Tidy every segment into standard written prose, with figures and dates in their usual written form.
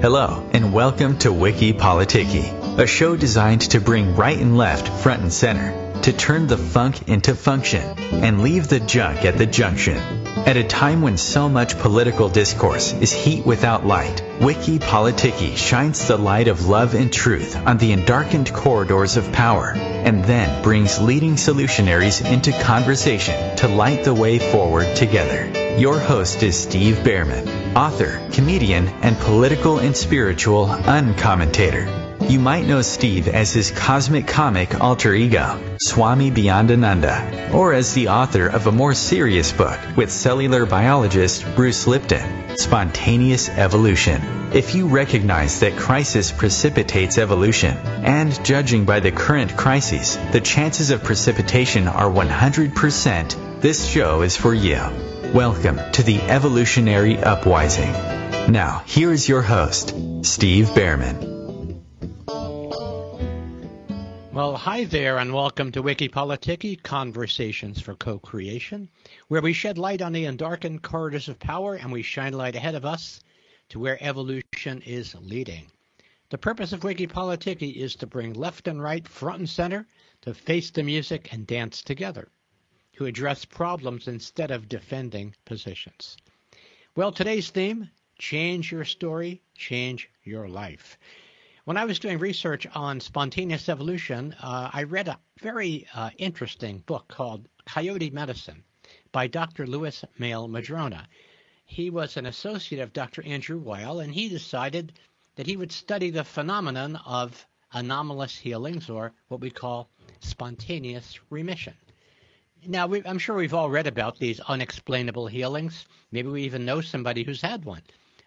Hello, and welcome to Wiki Politiki, a show designed to bring right and left front and center, to turn the funk into function, and leave the junk at the junction. At a time when so much political discourse is heat without light, Wiki Politiki shines the light of love and truth on the darkened corridors of power, and then brings leading solutionaries into conversation to light the way forward together. Your host is Steve Bearman, author, comedian, and political and spiritual uncommentator. You might know Steve as his cosmic comic alter ego, Swami Beyond Ananda, or as the author of a more serious book with cellular biologist Bruce Lipton, Spontaneous Evolution. If you recognize that crisis precipitates evolution, and judging by the current crises, the chances of precipitation are 100%, this show is for you. Welcome to the Evolutionary Upwising. Now, here is your host, Steve Bearman. Well, hi there, and welcome to Wiki Politiki, Conversations for Co-Creation, where we shed light on the darkened corridors of power, and we shine light ahead of us to where evolution is leading. The purpose of Wiki Politiki is to bring left and right, front and center, to face the music and dance together, to address problems instead of defending positions. Well, today's theme, change your story, change your life. When I was doing research on spontaneous evolution, I read a very interesting book called Coyote Medicine by Dr. Lewis Mehl-Madrona. He was an associate of Dr. Andrew Weil, and he decided that he would study the phenomenon of anomalous healings, or what we call spontaneous remission. Now, I'm sure we've all read about these unexplainable healings. Maybe we even know somebody who's had one.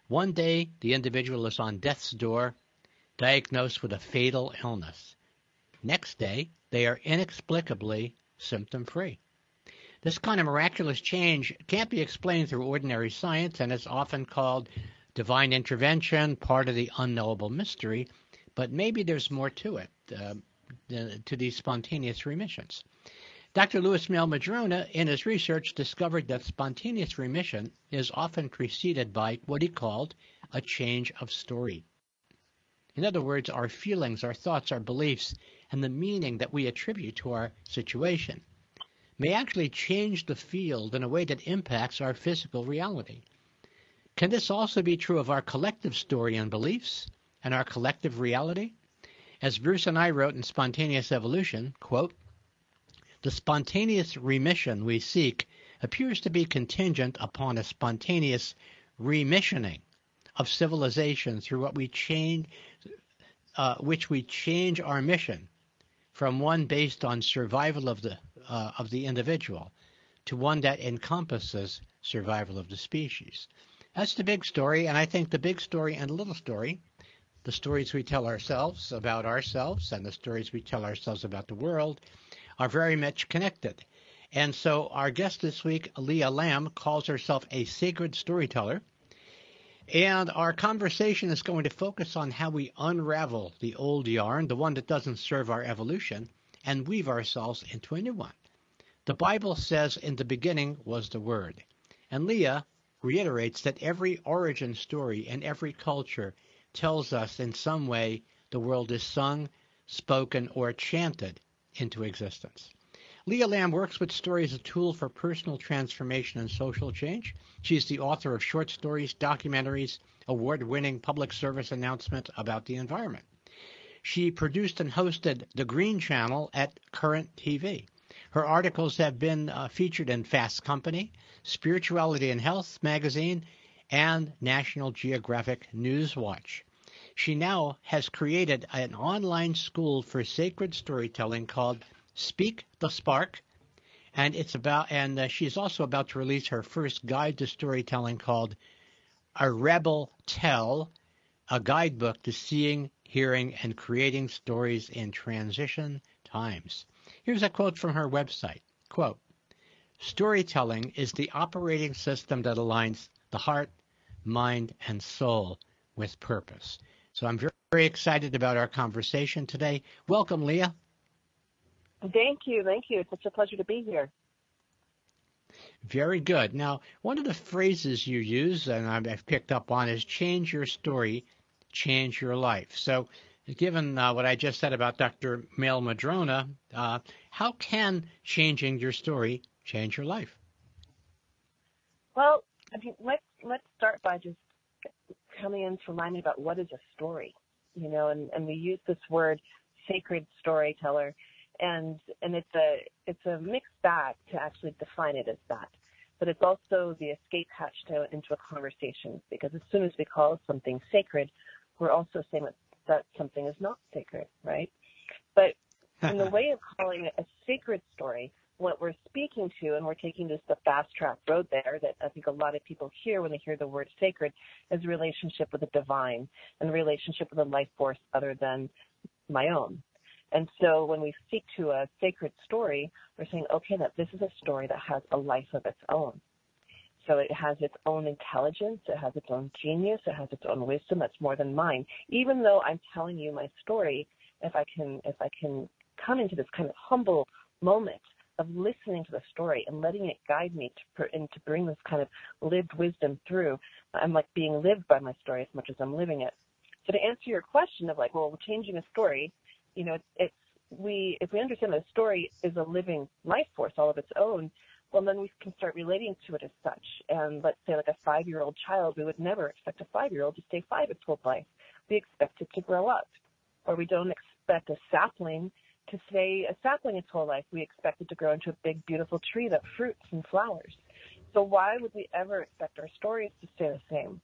One day, the individual is on death's door, diagnosed with a fatal illness. Next day, they are inexplicably symptom-free. This kind of miraculous change can't be explained through ordinary science, and is often called divine intervention, part of the unknowable mystery, but maybe there's more to it, to these spontaneous remissions. Dr. Lewis Mehl-Madrona, in his research, discovered that spontaneous remission is often preceded by what he called a change of story. In other words, our feelings, our thoughts, our beliefs, and the meaning that we attribute to our situation may actually change the field in a way that impacts our physical reality. Can this also be true of our collective story and beliefs and our collective reality? As Bruce and I wrote in Spontaneous Evolution, quote, "The spontaneous remission we seek appears to be contingent upon a spontaneous remissioning of civilization through what we change, which we change our mission from one based on survival of the individual to one that encompasses survival of the species." That's the big story, and I think the big story and the little story, the stories we tell ourselves about ourselves and the stories we tell ourselves about the world, are very much connected. And so our guest this week, Leah Lamb, calls herself a sacred storyteller. And our conversation is going to focus on how we unravel the old yarn, the one that doesn't serve our evolution, and weave ourselves into a new one. The Bible says, "In the beginning was the Word." And Leah reiterates that every origin story and every culture tells us in some way the world is sung, spoken, or chanted into existence. Leah Lamb works with story as a tool for personal transformation and social change. She's the author of short stories, documentaries, award-winning public service announcements about the environment. She produced and hosted the Green Channel at Current TV. Her articles have been featured in Fast Company, Spirituality and Health magazine, and National Geographic News Watch. She now has created an online school for sacred storytelling called Speak the Spark, and it's about. And she's also about to release her first guide to storytelling called A Rebel Tell, a guidebook to seeing, hearing, and creating stories in transition times. Here's a quote from her website. Quote, "Storytelling is the operating system that aligns the heart, mind, and soul with purpose." So I'm very, very excited about our conversation today. Welcome, Leah. Thank you. It's such a pleasure to be here. Very good. Now, one of the phrases you use, and I've picked up on, is change your story, change your life. So given what I just said about Dr. Mehl-Madrona, how can changing your story change your life? Well, I mean, let's start by just coming in to remind me about what is a story, you know, and we use this word sacred storyteller, and it's a mixed bag to actually define it as that. But it's also the escape hatch to into a conversation, because as soon as we call something sacred, we're also saying that something is not sacred, right? But in the way of calling it a sacred story, what we're speaking to, and we're taking just the fast track road there that I think a lot of people hear when they hear the word sacred, is relationship with the divine and relationship with a life force other than my own. And so when we speak to a sacred story, we're saying, okay, that this is a story that has a life of its own. So it has its own intelligence, it has its own genius, it has its own wisdom that's more than mine. Even though I'm telling you my story, if I can come into this kind of humble moment of listening to the story and letting it guide me to bring this kind of lived wisdom through, I'm like being lived by my story as much as I'm living it. So to answer your question of like, well, changing a story, you know, if we understand that a story is a living life force all of its own, well, then we can start relating to it as such. And let's say like a 5-year-old child, we would never expect a 5-year-old to stay 5 its whole life. We expect it to grow up. Or we don't expect a sapling to stay a sapling its whole life. We expect it to grow into a big, beautiful tree that fruits and flowers. So why would we ever expect our stories to stay the same?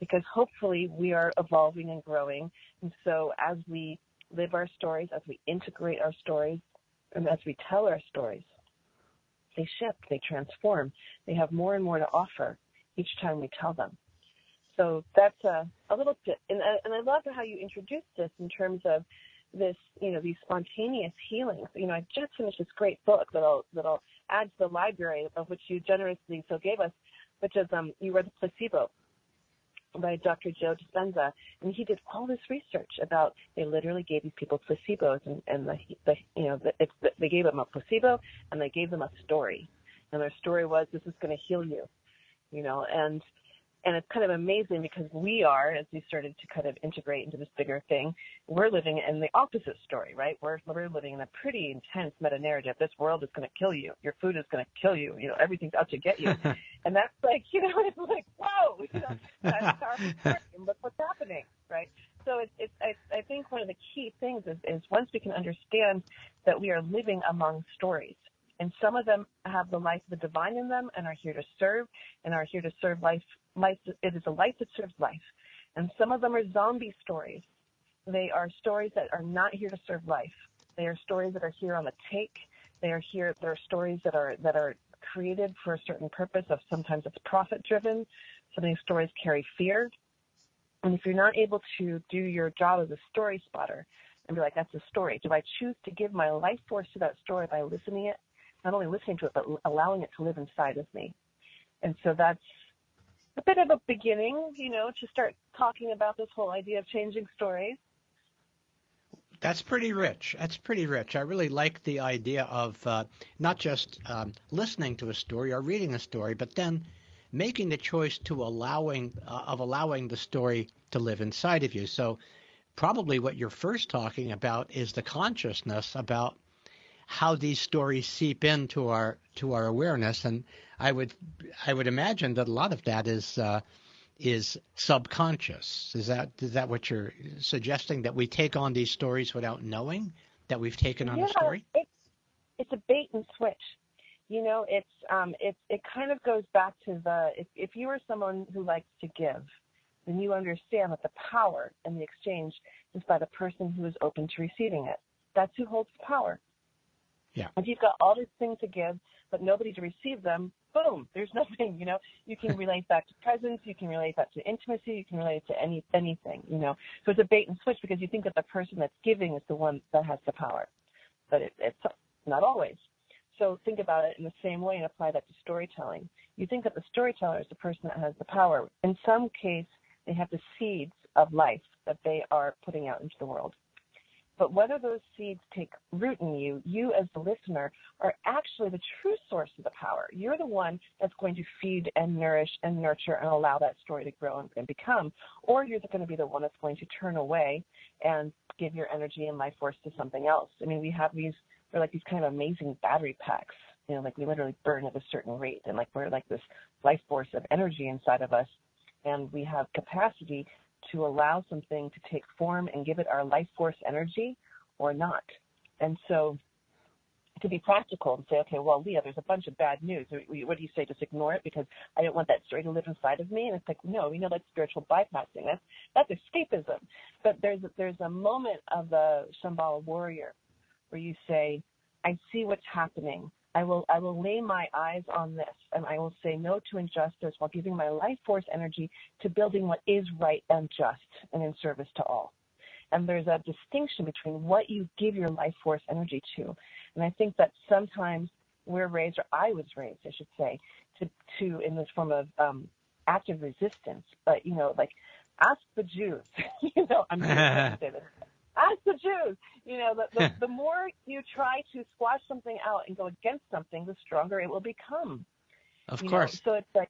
Because hopefully we are evolving and growing. And so as we live our stories, as we integrate our stories, and as we tell our stories, they shift, they transform, they have more and more to offer each time we tell them. So that's a little bit, and I love how you introduced this in terms of this, you know, these spontaneous healings. You know, I just finished this great book that I'll add to the library, of which you generously so gave us, which is You Are the Placebo, by Dr. Joe Dispenza, and he did all this research about, they literally gave these people placebos, and they gave them a placebo, and they gave them a story, and their story was, this is going to heal you, you know, and it's kind of amazing, because we are, as we started to kind of integrate into this bigger thing, we're living in the opposite story, right? We're living in a pretty intense meta-narrative. This world is going to kill you. Your food is going to kill you. You know, everything's out to get you. And that's like, you know, it's like, whoa, you know, that's our story. And look what's happening, right? So I think one of the key things is once we can understand that we are living among stories. And some of them have the life of the divine in them and are here to serve, life. It is a life that serves life. And some of them are zombie stories. They are stories that are not here to serve life. They are stories that are here on the take. They are here. There are stories that are created for a certain purpose. Of sometimes it's profit driven. Some of these stories carry fear. And if you're not able to do your job as a story spotter and be like, that's a story. Do I choose to give my life force to that story by listening it? Not only listening to it, but allowing it to live inside of me. And so that's a bit of a beginning, you know, to start talking about this whole idea of changing stories. That's pretty rich. I really like the idea of not just listening to a story or reading a story, but then making the choice to allowing the story to live inside of you. So probably what you're first talking about is the consciousness about how these stories seep into our awareness, and I would imagine that a lot of that is subconscious. Is that what you're suggesting, that we take on these stories without knowing that we've taken on a story? It's a bait and switch. You know, it kind of goes back to if you are someone who likes to give, then you understand that the power in the exchange is by the person who is open to receiving it. That's who holds the power. Yeah. If you've got all these things to give, but nobody to receive them, boom, there's nothing, you know. You can relate that to presence. You can relate that to intimacy. You can relate it to anything, you know. So it's a bait and switch because you think that the person that's giving is the one that has the power. But it's not always. So think about it in the same way and apply that to storytelling. You think that the storyteller is the person that has the power. In some case, they have the seeds of life that they are putting out into the world. But whether those seeds take root in you, you as the listener are actually the true source of the power. You're the one that's going to feed and nourish and nurture and allow that story to grow and become, or you're going to be the one that's going to turn away and give your energy and life force to something else. I mean, we have these, they're like these kind of amazing battery packs, you know, like we literally burn at a certain rate and like we're like this life force of energy inside of us, and we have capacity to allow something to take form and give it our life force energy or not. And so to be practical and say, okay, well, Leah, there's a bunch of bad news. What do you say? Just ignore it because I don't want that story to live inside of me. And it's like, no, we know that's spiritual bypassing. That's escapism. But there's a moment of the Shambhala warrior where you say, I see what's happening. I will lay my eyes on this, and I will say no to injustice while giving my life force energy to building what is right and just and in service to all. And there's a distinction between what you give your life force energy to. And I think that sometimes we're raised, or I was raised, I should say, to in this form of active resistance. But, you know, like, ask the Jews. You know, I'm going to say this. Ask the Jews. You know, the more you try to squash something out and go against something, the stronger it will become. Of course. Know? So it's like,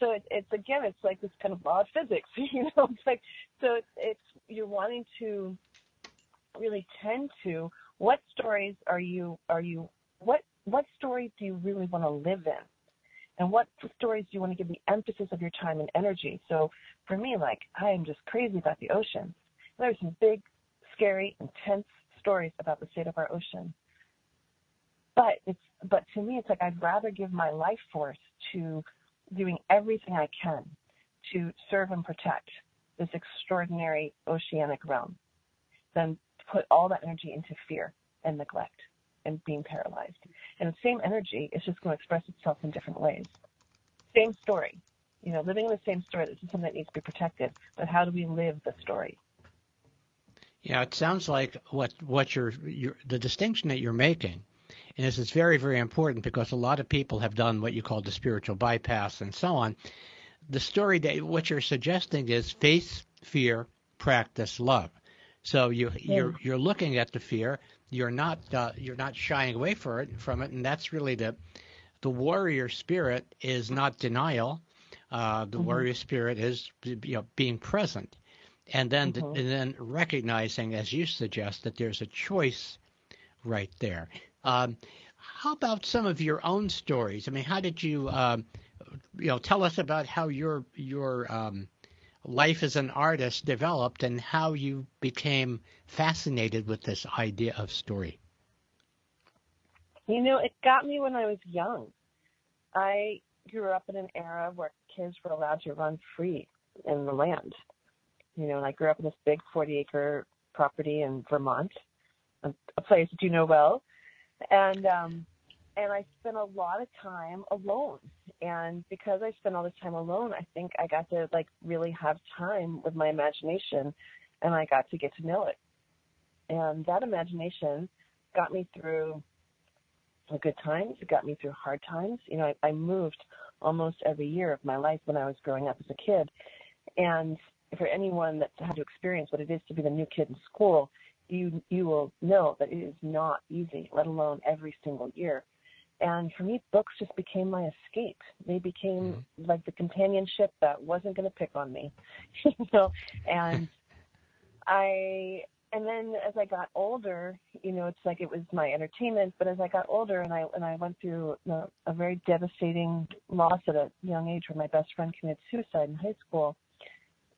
it's like this kind of law of physics. You know, it's like, so it's you're wanting to really tend to what stories are you what stories do you really want to live in, and what stories do you want to give the emphasis of your time and energy? So for me, like, I am just crazy about the ocean. There's some big, scary, intense stories about the state of our ocean. But to me, it's like I'd rather give my life force to doing everything I can to serve and protect this extraordinary oceanic realm than to put all that energy into fear and neglect and being paralyzed. And the same energy is just going to express itself in different ways. Same story. You know, living in the same story, this is something that needs to be protected, but how do we live the story? Yeah, it sounds like what you're the distinction that you're making is it's very, very important because a lot of people have done what you call the spiritual bypass and so on. The story that what you're suggesting is face, fear, practice, love. So you're looking at the fear. You're not shying away from it, and that's really the warrior spirit is not denial. The warrior spirit is being present. And then and then recognizing, as you suggest, that there's a choice right there. How about some of your own stories? I mean, how did you, tell us about how your life as an artist developed and how you became fascinated with this idea of story? You know, it got me when I was young. I grew up in an era where kids were allowed to run free in the land. You know, and I grew up in this big 40-acre property in Vermont, a place that you know well. And I spent a lot of time alone. And because I spent all this time alone, I think I got to, like, really have time with my imagination, and I got to get to know it. And that imagination got me through the good times. It got me through hard times. You know, I moved almost every year of my life when I was growing up as a kid. And for anyone that's had to experience what it is to be the new kid in school, you will know that it is not easy, let alone every single year. And for me, books just became my escape. They became like the companionship that wasn't going to pick on me, you know. And then as I got older, you know, it's like it was my entertainment. But as I got older, and I went through a very devastating loss at a young age, where my best friend committed suicide in high school.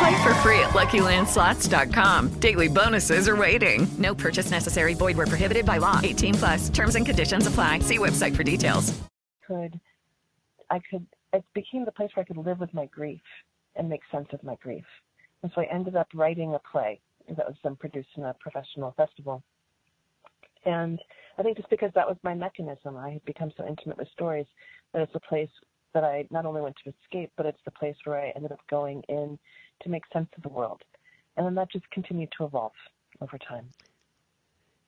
Play for free at LuckyLandSlots.com. Daily bonuses are waiting. No purchase necessary. Void where prohibited by law. 18 plus. Terms and conditions apply. See website for details. It became the place where I could live with my grief and make sense of my grief. And so I ended up writing a play that was then produced in a professional festival. And I think just because that was my mechanism, I had become so intimate with stories that it's a place that I not only went to escape, but it's the place where I ended up going in to make sense of the world. And then that just continued to evolve over time.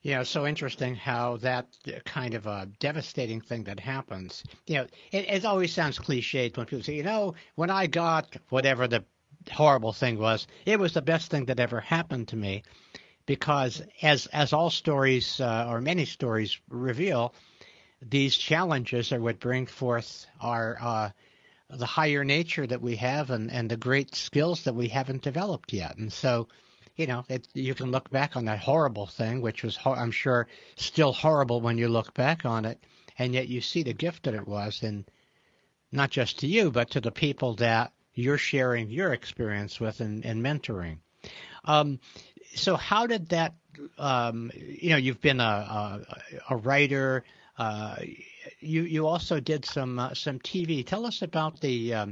Yeah, so interesting how that kind of a devastating thing that happens. You know, it always sounds cliched when people say, you know, when I got whatever the horrible thing was, it was the best thing that ever happened to me. Because as all stories or many stories reveal, these challenges are what bring forth our the higher nature that we have and the great skills that we haven't developed yet. And so, you know, you can look back on that horrible thing, which was, I'm sure, still horrible when you look back on it. And yet you see the gift that it was, and not just to you, but to the people that you're sharing your experience with and mentoring. So how did that, you know, you've been a writer. You also did some TV. Tell us about the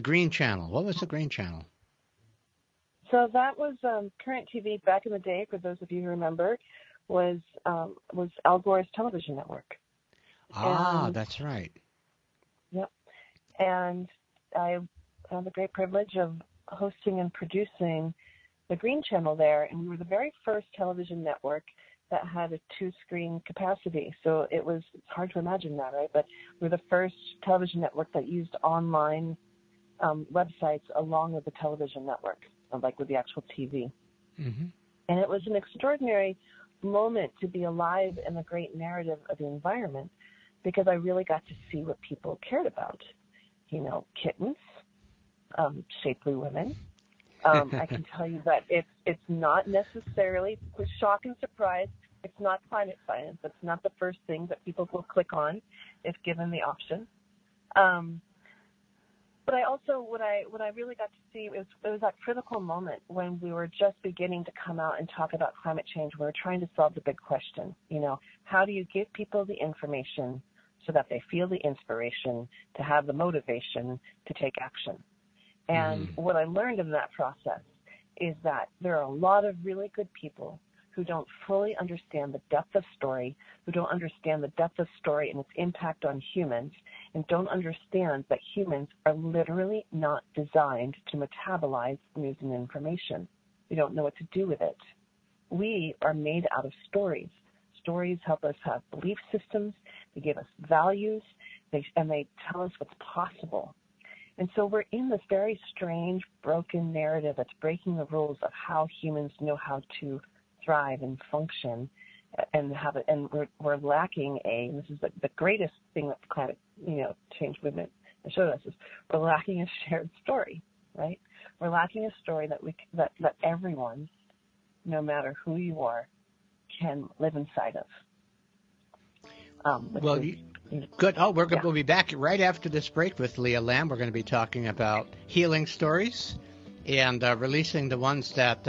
Green Channel. What was the Green Channel? So that was Current TV back in the day. For those of you who remember, was Al Gore's television network. Ah, and, that's right. Yep. And I had the great privilege of hosting and producing the Green Channel there, and we were the very first television network that had a 2-screen capacity. So it's hard to imagine that, right? But we're the first television network that used online websites along with the television network, like with the actual TV. Mm-hmm. And it was an extraordinary moment to be alive in the great narrative of the environment, because I really got to see what people cared about. You know, kittens, shapely women. I can tell you that it's not necessarily, with shock and surprise, it's not climate science. It's not the first thing that people will click on if given the option. But I also, what I really got to see, it was that critical moment when we were just beginning to come out and talk about climate change. We were trying to solve the big question, you know, how do you give people the information so that they feel the inspiration to have the motivation to take action? And what I learned in that process is that there are a lot of really good people who don't fully understand the depth of story, who don't understand the depth of story and its impact on humans, and don't understand that humans are literally not designed to metabolize news and information. We don't know what to do with it. We are made out of stories. Stories help us have belief systems. They give us values, and they tell us what's possible. And so we're in this very strange, broken narrative that's breaking the rules of how humans know how to thrive and function, and have it. And we're lacking a. And this is the greatest thing that the climate, you know, change movement showed us, is we're lacking a shared story, right? We're lacking a story that everyone, no matter who you are, can live inside of. Good. Oh, we'll be back right after this break with Leah Lamb. We're going to be talking about healing stories and releasing the ones that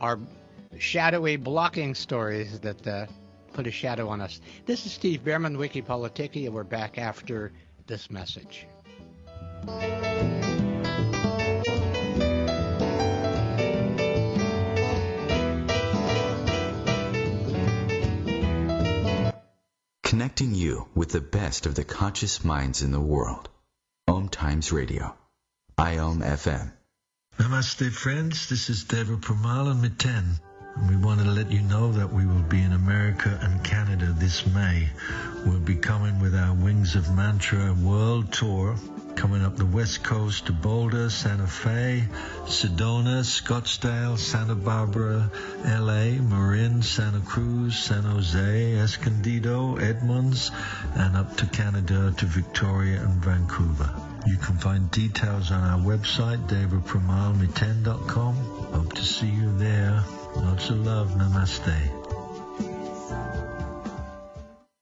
are shadowy, blocking stories that put a shadow on us. This is Steve Bearman, Wiki Politiki, and we're back after this message. Connecting you with the best of the conscious minds in the world. OM Times Radio. IOM FM. Namaste, friends. This is Deva Premal and Miten. We want to let you know that we will be in America and Canada this May. We'll be coming with our Wings of Mantra World Tour, coming up the West Coast to Boulder, Santa Fe, Sedona, Scottsdale, Santa Barbara, L.A., Marin, Santa Cruz, San Jose, Escondido, Edmonds, and up to Canada to Victoria and Vancouver. You can find details on our website, devapremalmiten.com. Hope to see you there. Lots of love. Namaste.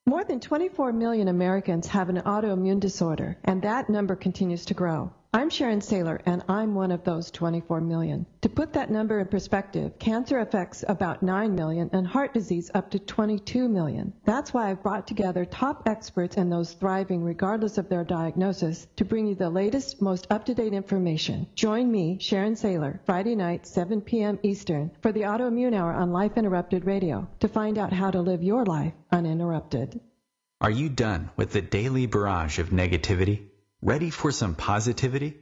More than 24 million Americans have an autoimmune disorder, and that number continues to grow. I'm Sharon Saylor, and I'm one of those 24 million. To put that number in perspective, cancer affects about 9 million and heart disease up to 22 million. That's why I've brought together top experts and those thriving regardless of their diagnosis to bring you the latest, most up-to-date information. Join me, Sharon Saylor, Friday night, 7 p.m. Eastern, for the Autoimmune Hour on Life Interrupted Radio to find out how to live your life uninterrupted. Are you done with the daily barrage of negativity? Ready for some positivity?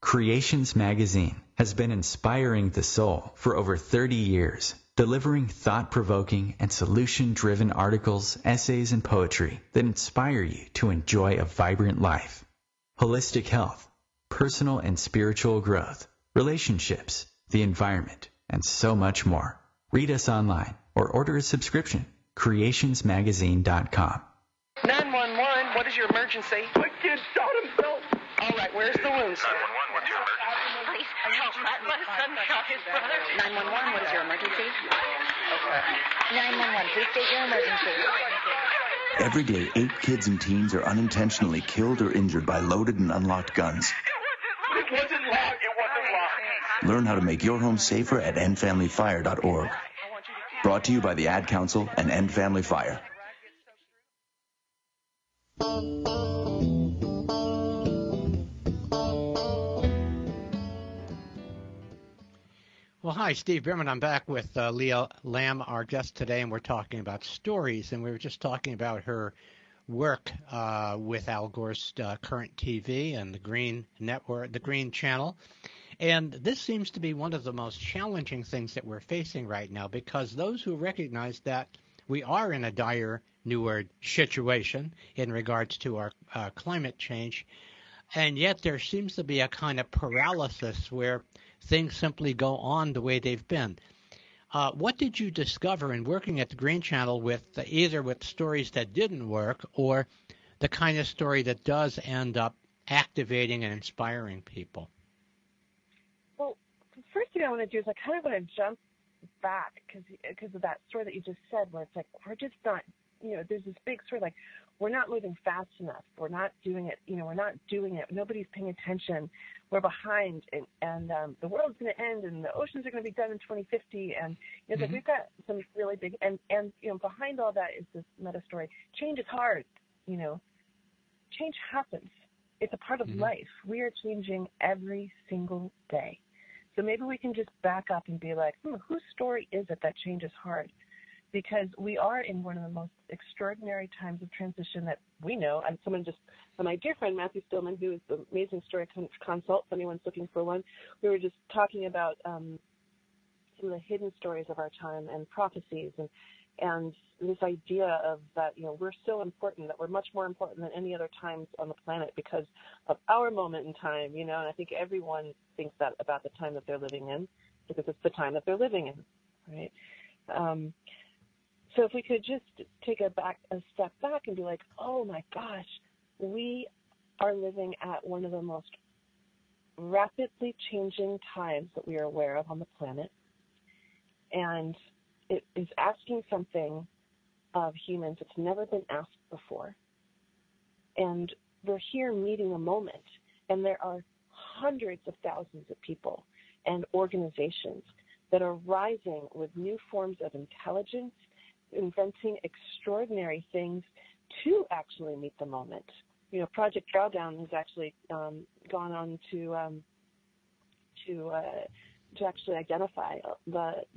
Creations Magazine has been inspiring the soul for over 30 years, delivering thought-provoking and solution-driven articles, essays, and poetry that inspire you to enjoy a vibrant life. Holistic health, personal and spiritual growth, relationships, the environment, and so much more. Read us online or order a subscription, creationsmagazine.com. 911, what is your emergency? My kid shot himself. All right, where's the wound, sir? 911, what's your emergency? Please help. My son shot his brother. 911, what is your emergency? Okay. 911, please state your emergency. Every day, 8 kids and teens are unintentionally killed or injured by loaded and unlocked guns. It wasn't locked. It wasn't locked. Learn how to make your home safer at endfamilyfire.org. Brought to you by the Ad Council and End Family Fire. Well, hi, Steve Bearman. I'm back with Leah Lamb, our guest today, and we're talking about stories. And we were just talking about her work with Al Gore's Current TV and the Green Network, the Green Channel. And this seems to be one of the most challenging things that we're facing right now, because those who recognize that we are in a dire situation in regards to our climate change, and yet there seems to be a kind of paralysis where things simply go on the way they've been. What did you discover in working at the Green Channel with either with stories that didn't work or the kind of story that does end up activating and inspiring people? Well, the first thing I want to do is I kind of want to jump back because of that story that you just said, where it's like we're just not, you know, there's this big sort of like, we're not moving fast enough. We're not doing it. You know, we're not doing it. Nobody's paying attention. We're behind, and the world's going to end, and the oceans are going to be done in 2050. And you know, so we've got some really big, and you know, behind all that is this meta story. Change is hard. You know, change happens. It's a part of life. We are changing every single day. So maybe we can just back up and be like, whose story is it that change is hard? Because we are in one of the most extraordinary times of transition that we know. And my dear friend Matthew Stillman, who is the amazing story consult, if anyone's looking for one, we were just talking about some of the hidden stories of our time and prophecies and this idea of that, you know, we're so important, that we're much more important than any other times on the planet because of our moment in time, you know. And I think everyone thinks that about the time that they're living in because it's the time that they're living in, right? So if we could just take a step back and be like, oh my gosh, we are living at one of the most rapidly changing times that we are aware of on the planet. And it is asking something of humans that's never been asked before. And we're here meeting a moment, and there are hundreds of thousands of people and organizations that are rising with new forms of intelligence, inventing extraordinary things to actually meet the moment. You know, Project Drawdown has actually gone on to actually identify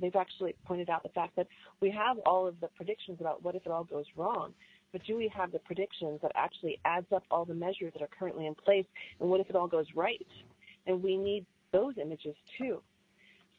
they've actually pointed out the fact that we have all of the predictions about what if it all goes wrong, but do we have the predictions that actually adds up all the measures that are currently in place, and what if it all goes right? and we need those images too.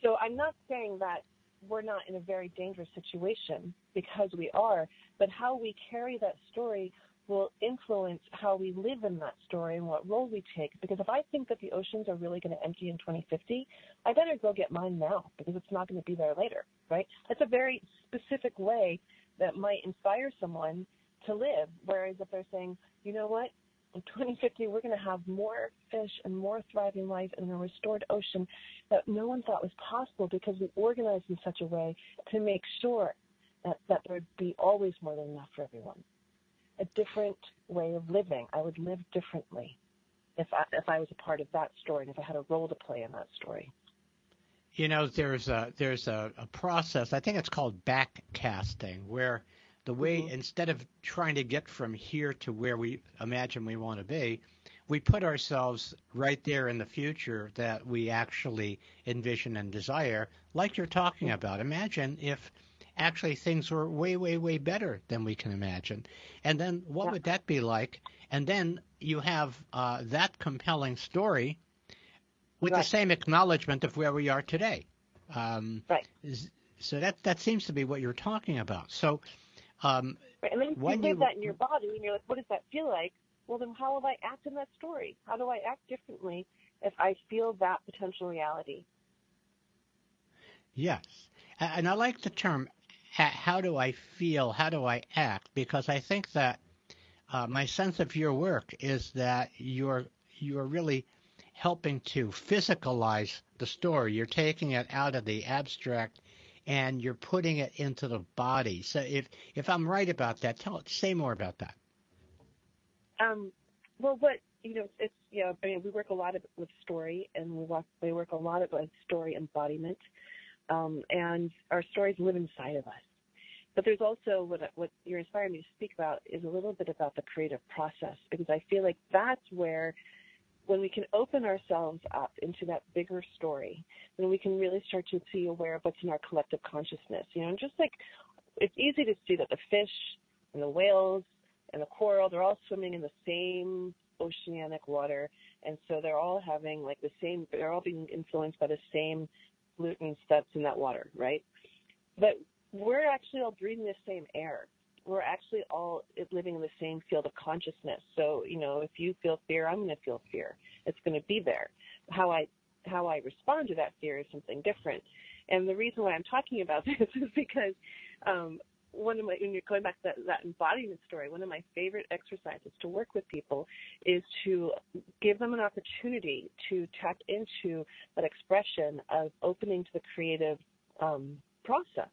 So I'm not saying that we're not in a very dangerous situation, because we are, but how we carry that story will influence how we live in that story and what role we take. Because if I think that the oceans are really going to empty in 2050, I better go get mine now, because it's not going to be there later, right? That's a very specific way that might inspire someone to live. Whereas if they're saying, you know what, in 2050, we're going to have more fish and more thriving life and a restored ocean that no one thought was possible, because we organized in such a way to make sure that there would be always more than enough for everyone. A different way of living. I would live differently if I was a part of that story and if I had a role to play in that story. You know, there's a process, I think it's called backcasting, where the way, instead of trying to get from here to where we imagine we want to be, we put ourselves right there in the future that we actually envision and desire, like you're talking about. Imagine if actually things were way, way, way better than we can imagine. And then what would that be like? And then you have that compelling story with the same acknowledgement of where we are today. So that seems to be what you're talking about. So and then when you live that in your body and you're like, what does that feel like? Well, then how will I act in that story? How do I act differently if I feel that potential reality? Yes. And I like the term, how do I feel, how do I act, because I think that my sense of your work is that you're really helping to physicalize the story. You're taking it out of the abstract and you're putting it into the body. So if I'm right about that, say more about that. Well, we work a lot with story, and we work a lot with story embodiment, and our stories live inside of us. But there's also what you're inspiring me to speak about is a little bit about the creative process, because I feel like that's where, when we can open ourselves up into that bigger story, then we can really start to be aware of what's in our collective consciousness. You know, and just like it's easy to see that the fish and the whales and the coral, they're all swimming in the same oceanic water, and so they're all having like the same, they're all being influenced by the same pollutants that's in that water, right? But we're actually all breathing the same air. We're actually all living in the same field of consciousness. So, you know, if you feel fear, I'm going to feel fear. It's going to be there. How I respond to that fear is something different. And the reason why I'm talking about this is because when you're going back to that embodiment story, one of my favorite exercises to work with people is to give them an opportunity to tap into that expression of opening to the creative process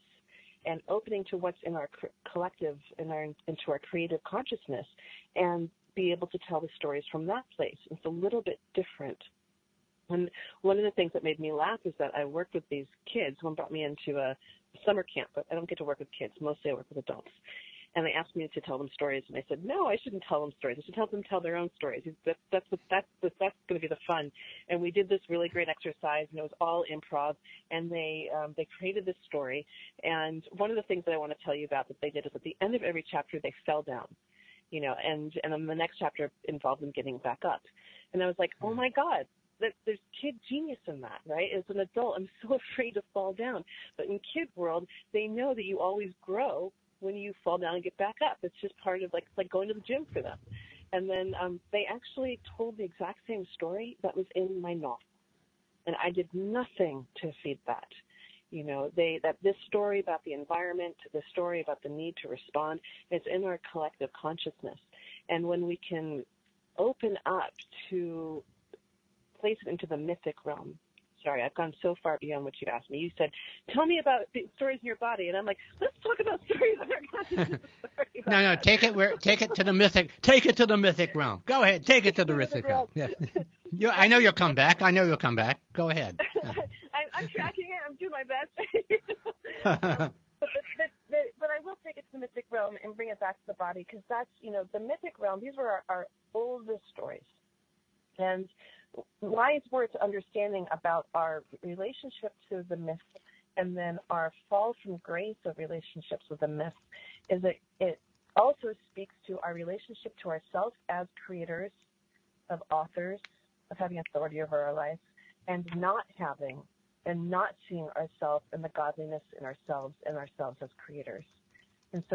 and opening to what's in our collective, into our creative consciousness, and be able to tell the stories from that place. It's a little bit different. And one of the things that made me laugh is that I worked with these kids. One brought me into a summer camp, but I don't get to work with kids. Mostly I work with adults. And they asked me to tell them stories, and I said, no, I shouldn't tell them stories. I should help them tell their own stories. That's going to be the fun. And we did this really great exercise, and it was all improv. And they created this story. And one of the things that I want to tell you about that they did is at the end of every chapter, they fell down, you know, and then the next chapter involved them getting back up. And I was like, oh, my God. That there's kid genius in that, right? As an adult, I'm so afraid to fall down. But in kid world, they know that you always grow when you fall down and get back up. It's just part of, like, it's like going to the gym for them. And then they actually told the exact same story that was in my novel. And I did nothing to feed that. You know, this story about the environment, the story about the need to respond, it's in our collective consciousness. And when we can open up to place it into the mythic realm. Sorry, I've gone so far beyond what you asked me. You said, tell me about stories in your body. And I'm like, let's talk about stories in our body. No, take it to the mythic realm. Go ahead, take it to the mythic realm. Yeah. I know you'll come back. Go ahead. Yeah. I'm tracking it. I'm doing my best. But I will take it to the mythic realm and bring it back to the body, because that's, you know, the mythic realm. These were our oldest stories. And why it's worth understanding about our relationship to the myth, and then our fall from grace of relationships with the myth, is that it also speaks to our relationship to ourselves as creators, of authors, of having authority over our life and not seeing ourselves and the godliness in ourselves and ourselves as creators. And so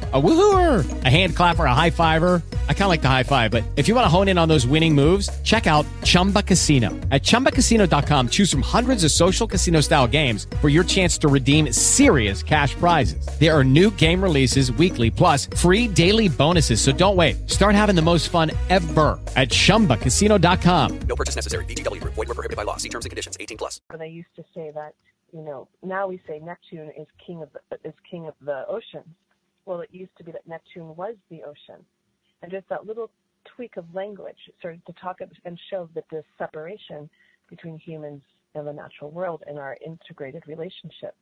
A woohooer, a hand clapper, a high fiver. I kind of like the high five, but if you want to hone in on those winning moves, check out Chumba Casino. At chumbacasino.com, choose from hundreds of social casino style games for your chance to redeem serious cash prizes. There are new game releases weekly, plus free daily bonuses. So don't wait. Start having the most fun ever at chumbacasino.com. No purchase necessary. VGW Group. Void where prohibited by law. See terms and conditions. 18 plus. They used to say that, you know, now we say Neptune is king of the oceans. Well, it used to be that Neptune was the ocean. And just that little tweak of language started to talk and show that this separation between humans and the natural world and our integrated relationship.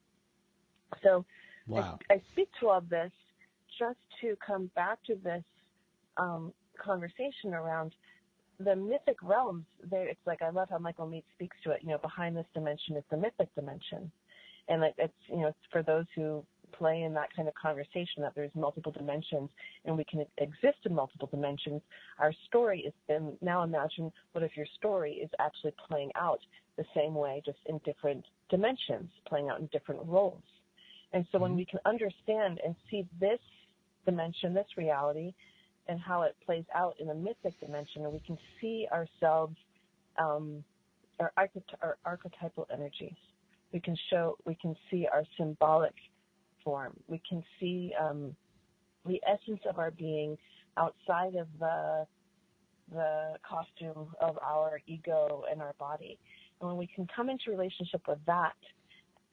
So wow. I speak to all this just to come back to this conversation around the mythic realms. It's like, I love how Michael Mead speaks to it. You know, behind this dimension is the mythic dimension. And it's, you know, for those who play in that kind of conversation that there's multiple dimensions and we can exist in multiple dimensions. Our story is then, now imagine what if your story is actually playing out the same way, just in different dimensions, playing out in different roles. And so when we can understand and see this dimension, this reality, and how it plays out in the mythic dimension, and we can see ourselves, our archetypal energies. We can see our symbolic form. We can see the essence of our being outside of the costume of our ego and our body. And when we can come into relationship with that,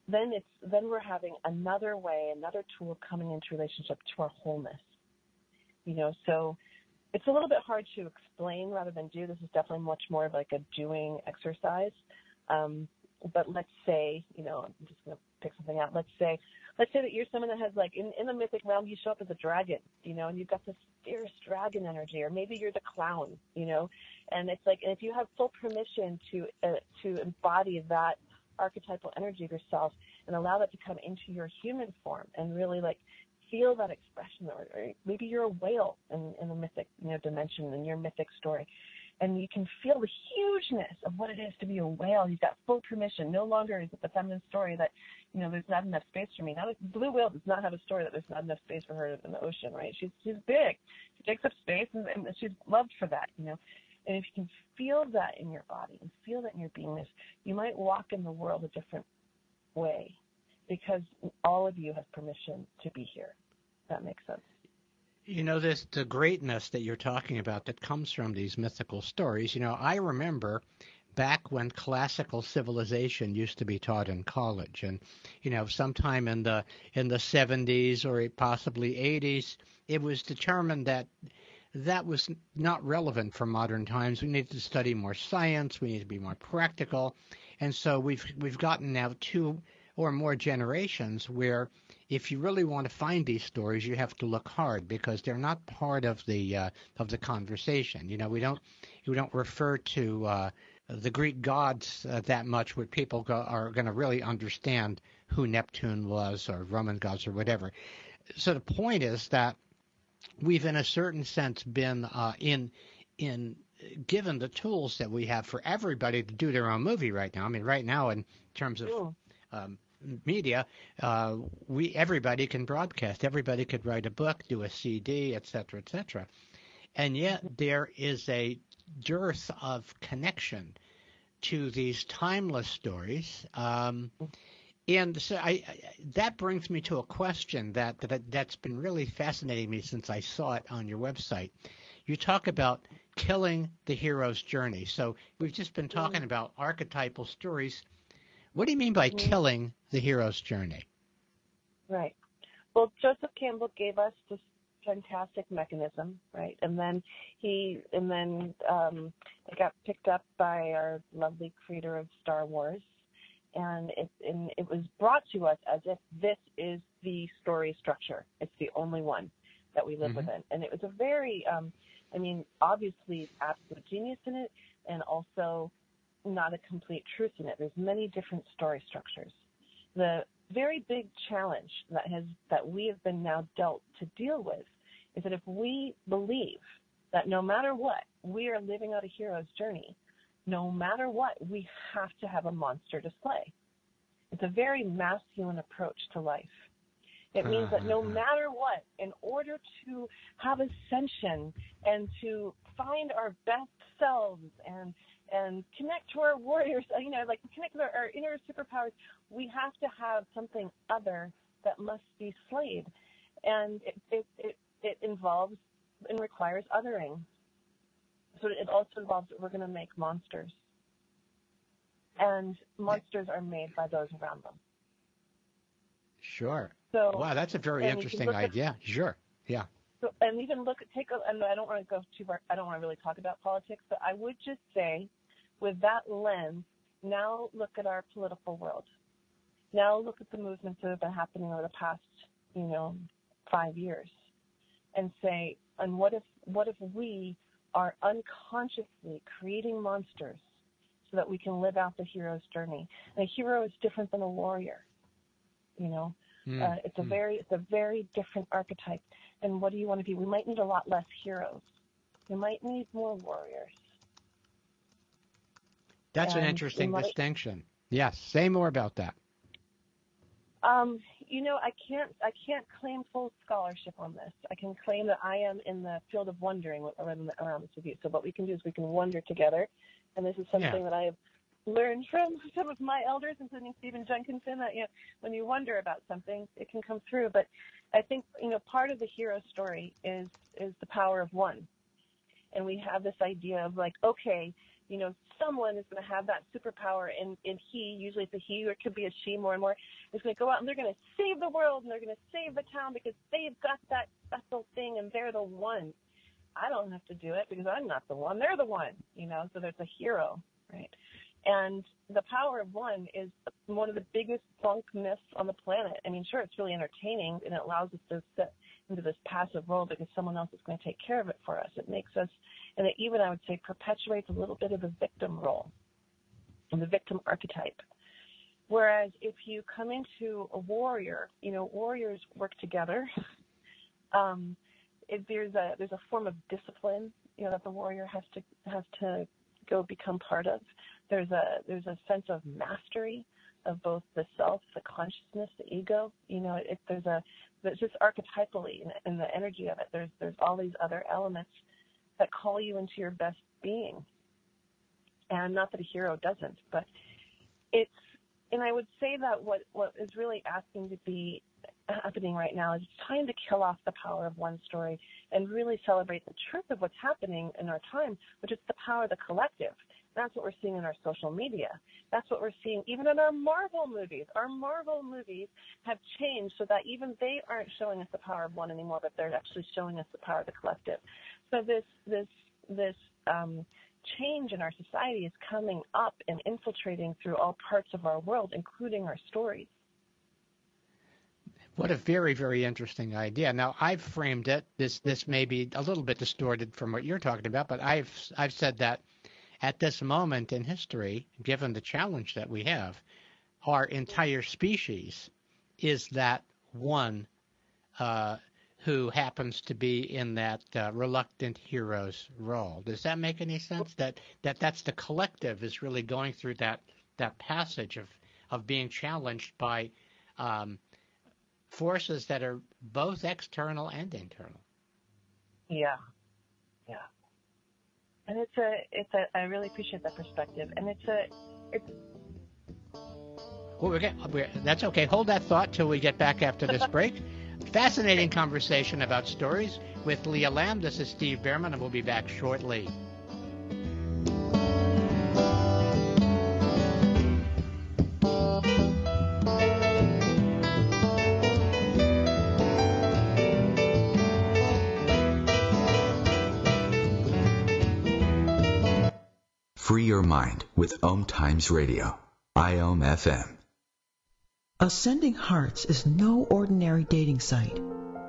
then we're having another way, another tool of coming into relationship to our wholeness. You know, so it's a little bit hard to explain rather than do. This is definitely much more of like a doing exercise. But let's say, you know, I'm just going to pick something out. Let's say that you're someone that has, like, in the mythic realm, you show up as a dragon, you know, and you've got this fierce dragon energy, or maybe you're the clown, you know, and it's like, if you have full permission to embody that archetypal energy of yourself and allow that to come into your human form and really, like, feel that expression, or maybe you're a whale in the mythic, you know, dimension in your mythic story. And you can feel the hugeness of what it is to be a whale. You've got full permission. No longer is it the feminine story that, you know, there's not enough space for me. Now, the blue whale does not have a story that there's not enough space for her in the ocean, right? She's big. She takes up space, and she's loved for that, you know. And if you can feel that in your body and feel that in your beingness, you might walk in the world a different way because all of you have permission to be here. That makes sense. You know, the greatness that you're talking about that comes from these mythical stories. You know, I remember back when classical civilization used to be taught in college, and, you know, sometime in the 70s or possibly 80s, it was determined that was not relevant for modern times. We need to study more science. We need to be more practical. And so we've gotten now two or more generations where if you really want to find these stories, you have to look hard because they're not part of the conversation. You know, we don't refer to the Greek gods that much, where people are going to really understand who Neptune was, or Roman gods, or whatever. So the point is that we've, in a certain sense, been given the tools that we have for everybody to do their own movie right now. I mean, right now in terms of media, everybody can broadcast, everybody could write a book, do a CD, etc., etc. And yet there is a dearth of connection to these timeless stories. And so that brings me to a question that's been really fascinating me since I saw it on your website. You talk about killing the hero's journey. So we've just been talking about archetypal stories. What do you mean by killing the hero's journey? Right. Well, Joseph Campbell gave us this fantastic mechanism, right? And then it got picked up by our lovely creator of Star Wars, and it was brought to us as if this is the story structure. It's the only one that we live within. And it was a very, obviously absolute genius in it, and also not a complete truth in it. There's many different story structures. The very big challenge that we have been now dealt to deal with is that if we believe that no matter what, we are living out a hero's journey, no matter what, we have to have a monster to slay. It's a very masculine approach to life. It means that no matter what, in order to have ascension and to find our best selves and connect to our warriors, connect to our inner superpowers, we have to have something other that must be slayed. And it involves and requires othering. So it also involves that we're going to make monsters. And monsters are made by those around them. Sure. So, wow, that's a very interesting idea. Sure. Yeah. So, and even I don't want to go too far. I don't want to really talk about politics, but I would just say, with that lens, now look at our political world. Now look at the movements that have been happening over the past, 5 years, and say, and what if we are unconsciously creating monsters so that we can live out the hero's journey? And a hero is different than a warrior, it's a very different archetype. And what do you want to be? We might need a lot less heroes. We might need more warriors. That's an interesting distinction. Yes. Say more about that. I can't claim full scholarship on this. I can claim that I am in the field of wondering around this with you. So what we can do is we can wonder together. And this is something that I have learned from some of my elders, including Stephen Jenkinson, that when you wonder about something, it can come through. But I think part of the hero story is the power of one, and we have this idea of someone is going to have that superpower, and he, usually it's a he, or it could be a she, more and more, is going to go out and they're going to save the world and they're going to save the town because they've got that special thing and they're the one. I don't have to do it because I'm not the one. They're the one, So there's a hero, right? And the power of one is one of the biggest bunk myths on the planet. Sure, it's really entertaining, and it allows us to sit into this passive role because someone else is going to take care of it for us. It makes us, and it even, I would say, perpetuates a little bit of the victim role and the victim archetype. Whereas if you come into a warrior, warriors work together. There's a form of discipline, that the warrior has to go become part of. There's a sense of mastery of both the self, the consciousness, the ego. There's just archetypally in the energy of it. There's all these other elements that call you into your best being. And not that a hero doesn't, but it's. And I would say that what is really asking to be happening right now is it's time to kill off the power of one story and really celebrate the truth of what's happening in our time, which is the power of the collective. That's what we're seeing in our social media. That's what we're seeing even in our Marvel movies. Our Marvel movies have changed so that even they aren't showing us the power of one anymore, but they're actually showing us the power of the collective. So this change in our society is coming up and infiltrating through all parts of our world, including our stories. What a very, very interesting idea. Now, I've framed it. This may be a little bit distorted from what you're talking about, but I've said that at this moment in history, given the challenge that we have, our entire species is that one who happens to be in that reluctant hero's role. Does that make any sense? That's the collective is really going through that passage of being challenged by forces that are both external and internal. Yeah, yeah. And I really appreciate that perspective. And that's okay. Hold that thought till we get back after this break. Fascinating conversation about stories with Leah Lamb. This is Steve Bearman, and we'll be back shortly. Free your mind with OM Times Radio, IOM FM. Ascending Hearts is no ordinary dating site,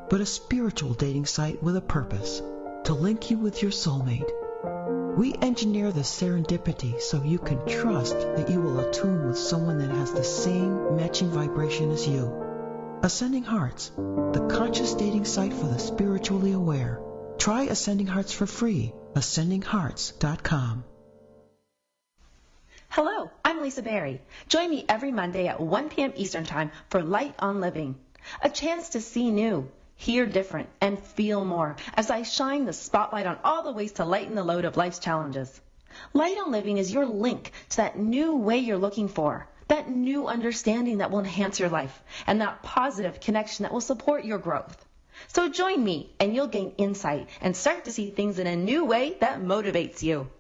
but a spiritual dating site with a purpose, to link you with your soulmate. We engineer the serendipity so you can trust that you will attune with someone that has the same matching vibration as you. Ascending Hearts, the conscious dating site for the spiritually aware. Try Ascending Hearts for free. AscendingHearts.com. Hello, I'm Lisa Berry. Join me every Monday at 1 p.m. Eastern Time for Light on Living, a chance to see new, hear different, and feel more as I shine the spotlight on all the ways to lighten the load of life's challenges. Light on Living is your link to that new way you're looking for, that new understanding that will enhance your life, and that positive connection that will support your growth. So join me, and you'll gain insight and start to see things in a new way that motivates you.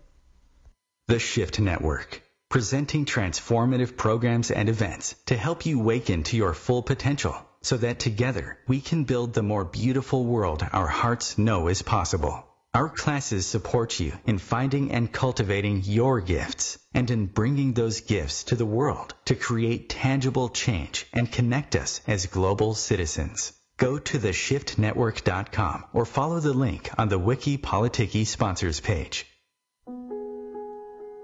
The Shift Network, presenting transformative programs and events to help you awaken to your full potential, so that together we can build the more beautiful world our hearts know is possible. Our classes support you in finding and cultivating your gifts, and in bringing those gifts to the world to create tangible change and connect us as global citizens. Go to theshiftnetwork.com or follow the link on the Wiki Politiki sponsors page.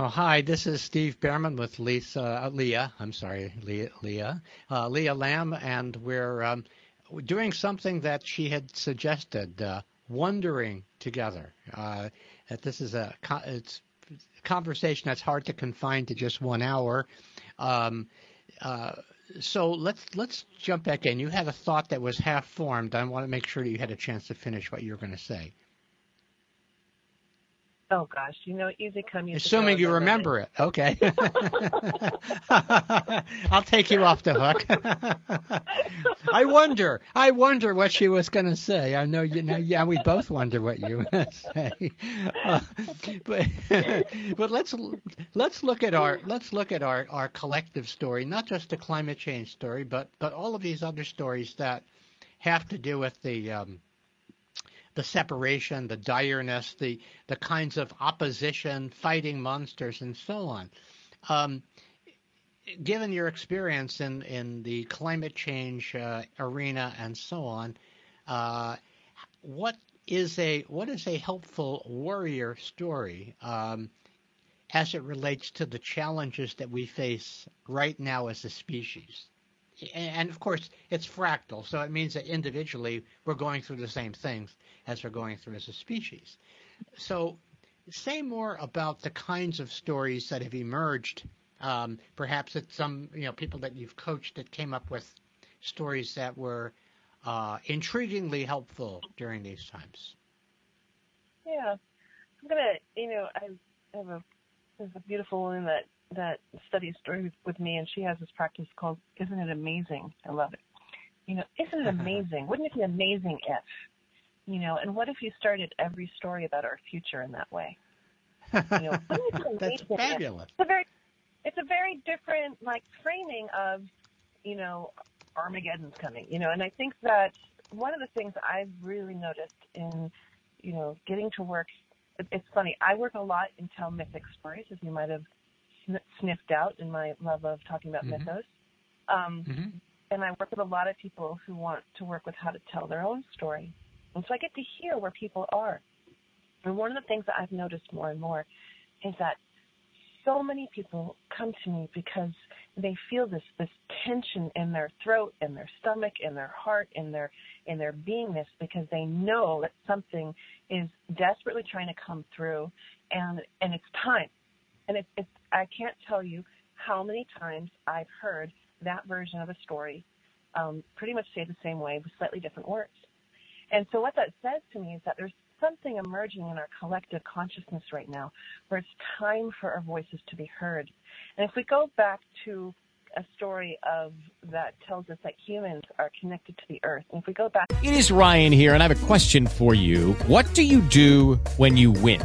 Oh, hi, this is Steve Bearman with Leah Lamb, and we're doing something that she had suggested, wondering together. That this is a conversation that's hard to confine to just 1 hour. So let's jump back in. You had a thought that was half formed. I want to make sure that you had a chance to finish what you were going to say. Oh gosh, you know, easy come. Assuming you remember it. Okay. I'll take you off the hook. I wonder what she was going to say. I know you know. Yeah, we both wonder what you were going to say. But let's look at our collective story, not just the climate change story, but all of these other stories that have to do with the separation, the direness, the kinds of opposition, fighting monsters, and so on. Given your experience in the climate change arena and so on, what is a helpful warrior story as it relates to the challenges that we face right now as a species? And of course, it's fractal, so it means that individually we're going through the same things as we're going through as a species. So say more about the kinds of stories that have emerged. Perhaps it's some people that you've coached that came up with stories that were intriguingly helpful during these times. Yeah. I'm going to, I have a beautiful woman that studies stories with me, and she has this practice called Isn't It Amazing? I love it. Isn't it amazing? Wouldn't it be amazing if? And what if you started every story about our future in that way? Wouldn't it be amazing? That's fabulous. If? It's a very different framing of, Armageddon's coming, and I think that one of the things I've really noticed in, getting to work, it's funny, I work a lot and tell mythic stories, as you might have sniffed out in my love of talking about mm-hmm. mythos. And I work with a lot of people who want to work with how to tell their own story. And so I get to hear where people are. And one of the things that I've noticed more and more is that so many people come to me because they feel this tension in their throat, in their stomach, in their heart, in their beingness, because they know that something is desperately trying to come through, and it's time. And it's I can't tell you how many times I've heard that version of a story pretty much say the same way with slightly different words. And so what that says to me is that there's something emerging in our collective consciousness right now where it's time for our voices to be heard. And if we go back to a story of that tells us that humans are connected to the earth. And if we go back... It is Ryan here, and I have a question for you. What do you do when you win?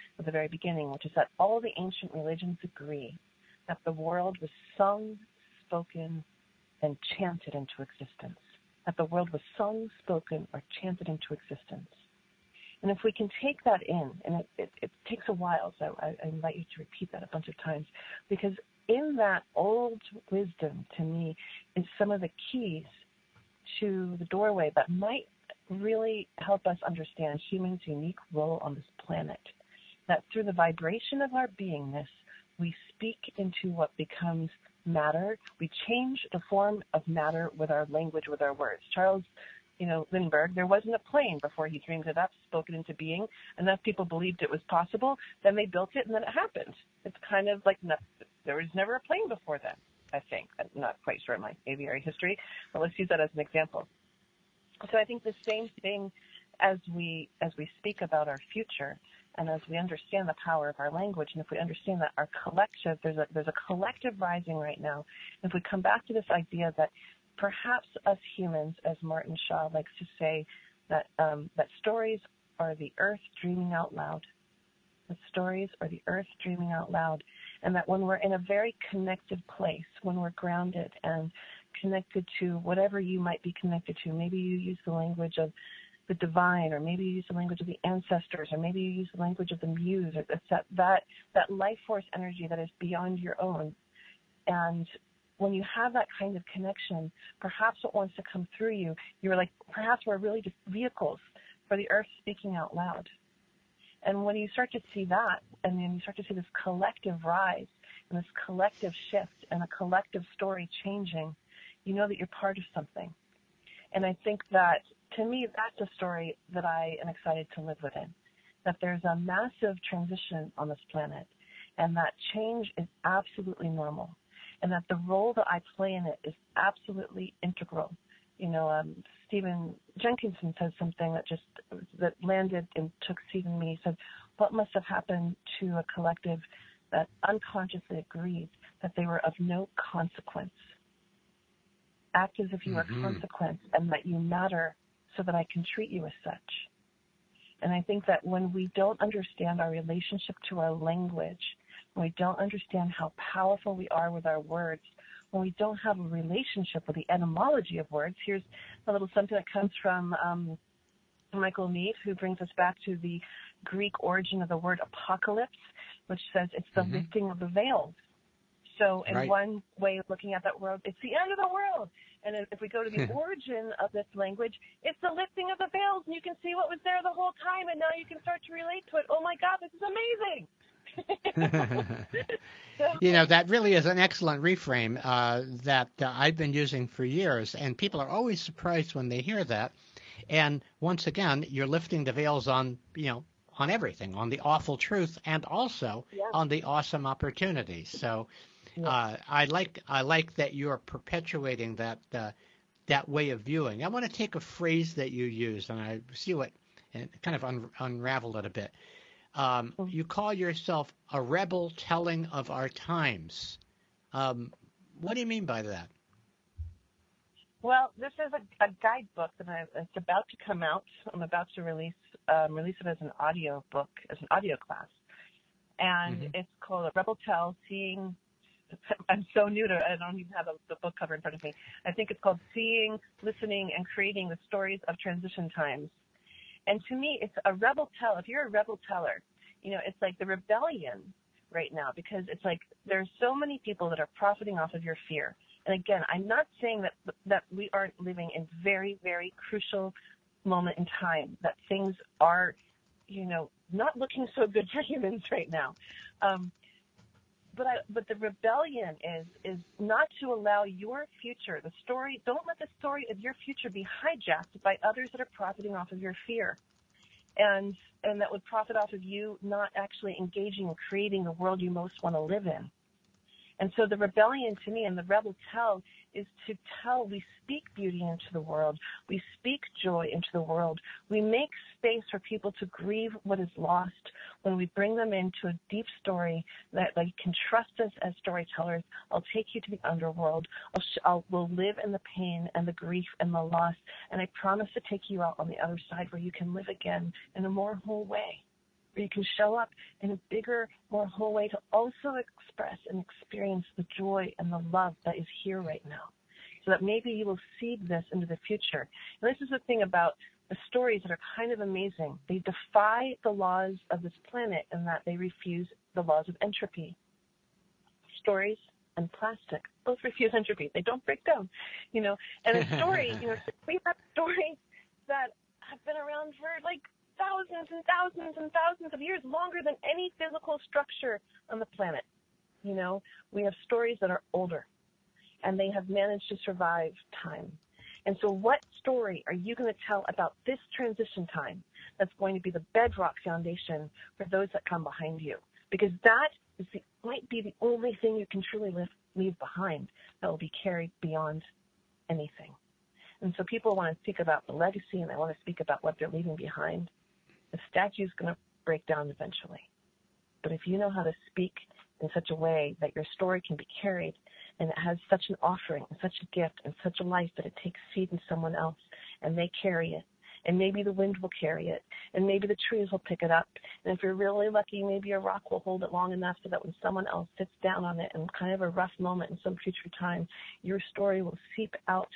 at the very beginning, which is that all the ancient religions agree that the world was sung, spoken, and chanted into existence. That the world was sung, spoken, or chanted into existence. And if we can take that in, and it takes a while, so I invite you to repeat that a bunch of times, because in that old wisdom, to me, is some of the keys to the doorway that might really help us understand humans' unique role on this planet. That through the vibration of our beingness, we speak into what becomes matter. We change the form of matter with our language, with our words. Charles, Lindbergh, there wasn't a plane before he dreamed it up, spoke it into being. Enough people believed it was possible. Then they built it, and then it happened. It's kind of like there was never a plane before then, I think. I'm not quite sure in my aviary history, but let's use that as an example. So I think the same thing as we speak about our future, and as we understand the power of our language, and if we understand that our collective, there's a collective rising right now, if we come back to this idea that perhaps us humans, as Martin Shaw likes to say, that stories are the earth dreaming out loud. That stories are the earth dreaming out loud. And that when we're in a very connected place, when we're grounded and connected to whatever you might be connected to, maybe you use the language of the divine, or maybe you use the language of the ancestors, or maybe you use the language of the muse, or that life force energy that is beyond your own. And when you have that kind of connection, perhaps what wants to come through you, you're like, perhaps we're really just vehicles for the earth speaking out loud. And when you start to see that, and then you start to see this collective rise, and this collective shift, and a collective story changing, you know that you're part of something. And I think that, to me, that's a story that I am excited to live within, that there's a massive transition on this planet, and that change is absolutely normal, and that the role that I play in it is absolutely integral. Stephen Jenkinson said something that landed and took Steve and me. He said, what must have happened to a collective that unconsciously agreed that they were of no consequence? Act as if you are consequence and that you matter, so that I can treat you as such. And I think that when we don't understand our relationship to our language, when we don't understand how powerful we are with our words, when we don't have a relationship with the etymology of words, here's a little something that comes from Michael Mead, who brings us back to the Greek origin of the word apocalypse, which says it's the lifting of the veil. So in one way of looking at that world, it's the end of the world. And if we go to the origin of this language, it's the lifting of the veils, and you can see what was there the whole time, and now you can start to relate to it. Oh, my God, this is amazing. That really is an excellent reframe that I've been using for years, and people are always surprised when they hear that. And once again, you're lifting the veils on, on everything, on the awful truth, and also on the awesome opportunities. So I like that you're perpetuating that way of viewing. I want to take a phrase that you used, and I see what and kind of unravel it a bit. You call yourself a rebel telling of our times. What do you mean by that? Well, this is a guidebook it's about to come out. I'm about to release it as an audio book, as an audio class, and it's called Rebel Tell, Seeing. I'm so new to it, I don't even have the book cover in front of me. I think it's called Seeing, Listening, and Creating the Stories of Transition Times. And to me, it's a rebel tell. If you're a rebel teller, it's like the rebellion right now, because it's like there's so many people that are profiting off of your fear. And again, I'm not saying that we aren't living in very, very crucial moment in time, that things are you know, not looking so good for humans right now. But the rebellion is not to allow your future, the story. Don't let the story of your future be hijacked by others that are profiting off of your fear, and that would profit off of you not actually engaging and creating the world you most want to live in. And so the rebellion to me and the Rebel Tell is to tell, we speak beauty into the world. We speak joy into the world. We make space for people to grieve what is lost when we bring them into a deep story that they can trust us as storytellers. I'll take you to the underworld. We'll live in the pain and the grief and the loss. And I promise to take you out on the other side where you can live again in a more whole way, where you can show up in a bigger, more whole way to also express and experience the joy and the love that is here right now, so that maybe you will seed this into the future. And this is the thing about the stories that are kind of amazing. They defy the laws of this planet in that they refuse the laws of entropy. Stories and plastic both refuse entropy. They don't break down, you know. And a story, you know, we have stories that have been around for like thousands and thousands and thousands of years, longer than any physical structure on the planet. You know, we have stories that are older, and they have managed to survive time. And so what story are you going to tell about this transition time that's going to be the bedrock foundation for those that come behind you? Because that is might be the only thing you can truly leave behind that will be carried beyond anything. And so people want to speak about the legacy, and they want to speak about what they're leaving behind. The statue is going to break down eventually. But if you know how to speak in such a way that your story can be carried and it has such an offering and such a gift and such a life that it takes seed in someone else and they carry it, and maybe the wind will carry it, and maybe the trees will pick it up, and if you're really lucky, maybe a rock will hold it long enough so that when someone else sits down on it in kind of a rough moment in some future time, your story will seep out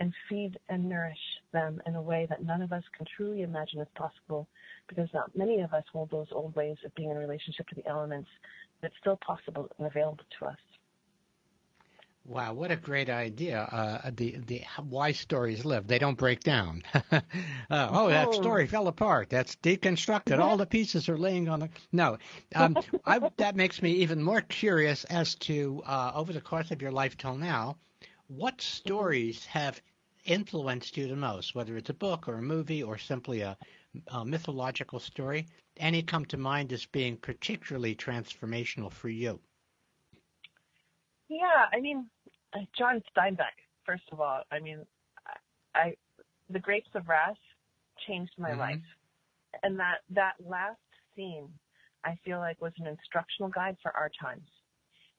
and feed and nourish them in a way that none of us can truly imagine is possible, because not many of us hold those old ways of being in relationship to the elements, but it's still possible and available to us. Wow, what a great idea. The why stories live. They don't break down. That story fell apart. That's deconstructed. All the pieces are laying on the – no. That makes me even more curious as to over the course of your life till now, what stories have influenced you the most, whether it's a book or a movie or simply a mythological story? Any come to mind as being particularly transformational for you? Yeah, I mean, John Steinbeck, first of all. I mean, The Grapes of Wrath changed my life. And that last scene, I feel like, was an instructional guide for our times.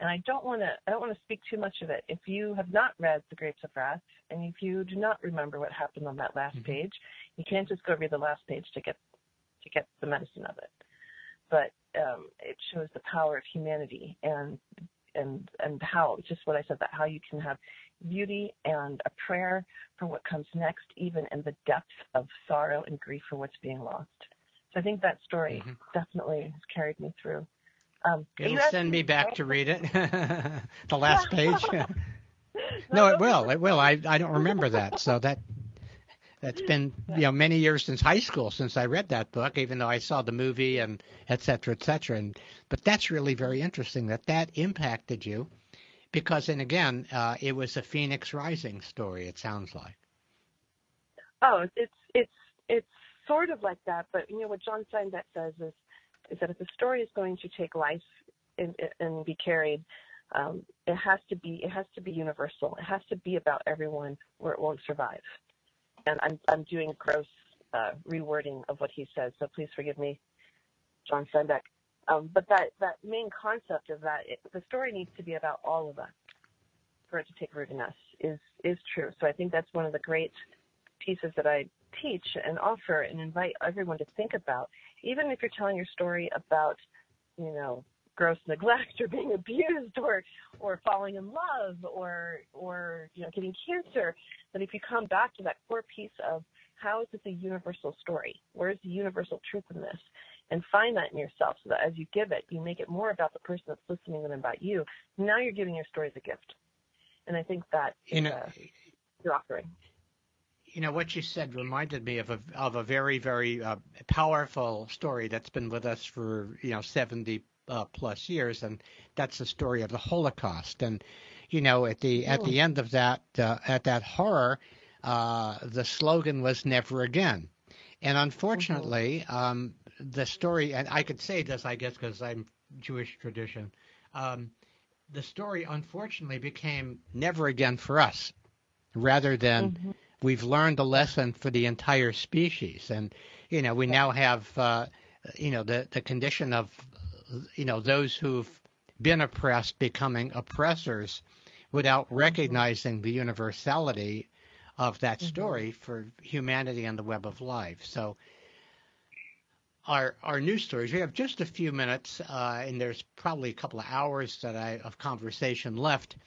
And I don't want to speak too much of it. If you have not read The Grapes of Wrath, and if you do not remember what happened on that last page, you can't just go read the last page to get the medicine of it. But it shows the power of humanity and how, just what I said, that how you can have beauty and a prayer for what comes next, even in the depth of sorrow and grief for what's being lost. So I think that story definitely has carried me through. It'll send me back to read it, the last page. No, it will. It will. I don't remember that. So that's been, you know, many years since high school since I read that book, even though I saw the movie and et cetera, et cetera. But that's really very interesting that impacted you, because, and again, it was a Phoenix Rising story, it sounds like. Oh, it's sort of like that. But, you know, what John Steinbeck says is that if the story is going to take life and be carried, it has to be universal. It has to be about everyone, or it won't survive. And I'm doing gross rewording of what he says, so please forgive me, John Steinbeck. But that main concept of that, the story needs to be about all of us for it to take root in us is true. So I think that's one of the great pieces that I teach and offer and invite everyone to think about. Even if you're telling your story about, you know, gross neglect or being abused or falling in love or you know, getting cancer, that if you come back to that core piece of how is this a universal story? Where's the universal truth in this? And find that in yourself, so that as you give it, you make it more about the person that's listening than about you. Now you're giving your stories a gift. And I think that is your offering. You know, what you said reminded me of a very, very powerful story that's been with us for, 70 plus years, and that's the story of the Holocaust. And, at the end of that, at that horror, the slogan was never again. And unfortunately, the story, and I could say this, I guess, because I'm Jewish tradition, the story unfortunately became never again for us, rather than we've learned a lesson for the entire species. And, we now have, the condition of, those who've been oppressed becoming oppressors without recognizing the universality of that story for humanity and the web of life. So our news stories, we have just a few minutes, and there's probably a couple of hours of conversation left.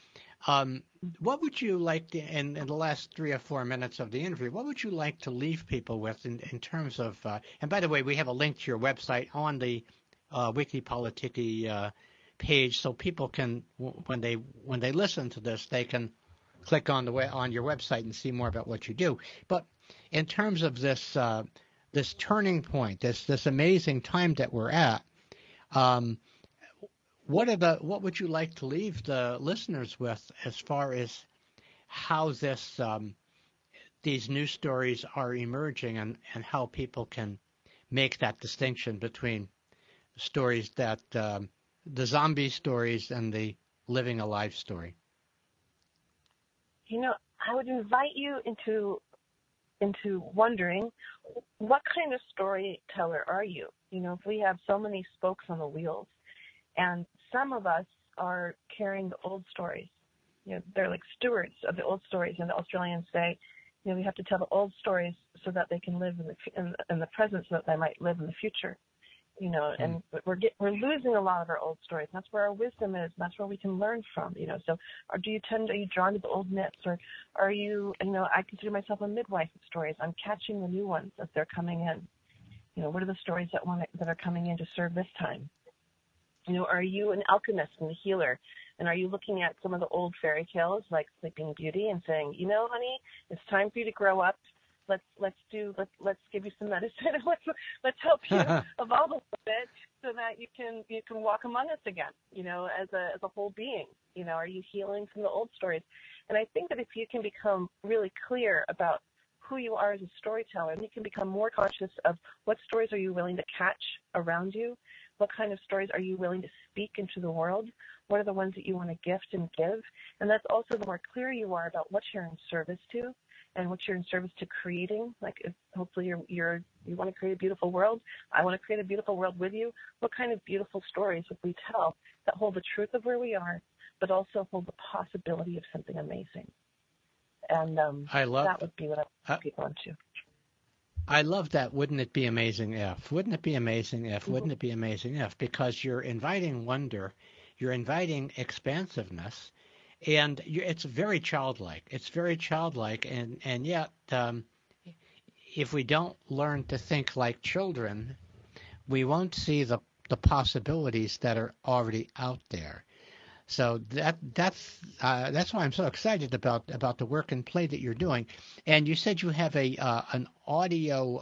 What would you like to, in the last 3 or 4 minutes of the interview, what would you like to leave people with in terms of, and by the way, we have a link to your website on the Wiki Politiki page, so people can, when they listen to this, they can click on your website and see more about what you do. But in terms of this this turning point, this amazing time that we're at, what would you like to leave the listeners with as far as how this these news stories are emerging and how people can make that distinction between stories that the zombie stories and the living a life story? I would invite you into wondering, what kind of storyteller are you? If we have so many spokes on the wheels, and some of us are carrying the old stories. They're like stewards of the old stories, and the Australians say, we have to tell the old stories so that they can live in the present, so that they might live in the future. And we're losing a lot of our old stories. That's where our wisdom is. That's where we can learn from. So are you drawn to the old myths, or are you? I consider myself a midwife of stories. I'm catching the new ones as they're coming in. What are the stories that are coming in to serve this time? Are you an alchemist and a healer? And are you looking at some of the old fairy tales like Sleeping Beauty and saying, honey, it's time for you to grow up. Let's give you some medicine. let's help you evolve a little bit so that you can walk among us again. As a whole being. Are you healing from the old stories? And I think that if you can become really clear about who you are as a storyteller, you can become more conscious of what stories are you willing to catch around you. What kind of stories are you willing to speak into the world? What are the ones that you want to gift and give? And that's also, the more clear you are about what you're in service to, and what you're in service to creating. Like, if hopefully you want to create a beautiful world. I want to create a beautiful world with you. What kind of beautiful stories would we tell that hold the truth of where we are, but also hold the possibility of something amazing? And that would be what I want people into. I love that. Wouldn't it be amazing if? Wouldn't it be amazing if? Wouldn't it be amazing if? Because you're inviting wonder, you're inviting expansiveness, and it's very childlike. It's very childlike, and yet, if we don't learn to think like children, we won't see the possibilities that are already out there. So that's why I'm so excited about the work and play that you're doing. And you said you have an audio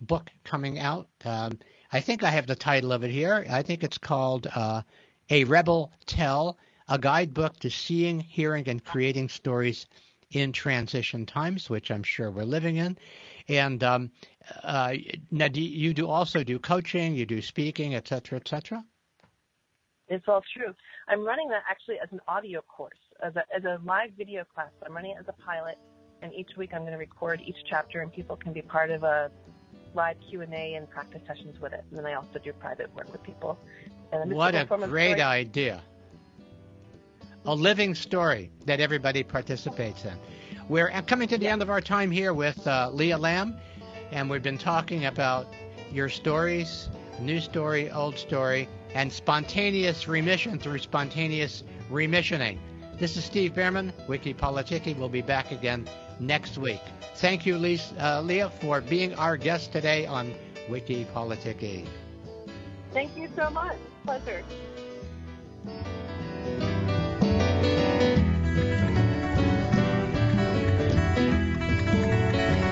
book coming out. I think I have the title of it here. I think it's called A Rebel Tell, a guidebook to seeing, hearing, and creating stories in transition times, which I'm sure we're living in. And now you do also do coaching, you do speaking, et cetera, et cetera. It's all true. I'm running that actually as an audio course, as a live video class. I'm running it as a pilot, and each week I'm going to record each chapter, and people can be part of a live Q&A and practice sessions with it. And then I also do private work with people. And what a great idea. A living story that everybody participates in. We're coming to the end of our time here with Leah Lamb, and we've been talking about your stories, new story, old story, and spontaneous remission through spontaneous remissioning. This is Steve Bearman, Wiki Politiki. We'll be back again next week. Thank you, Leah, for being our guest today on Wiki Politiki. Thank you so much. Pleasure.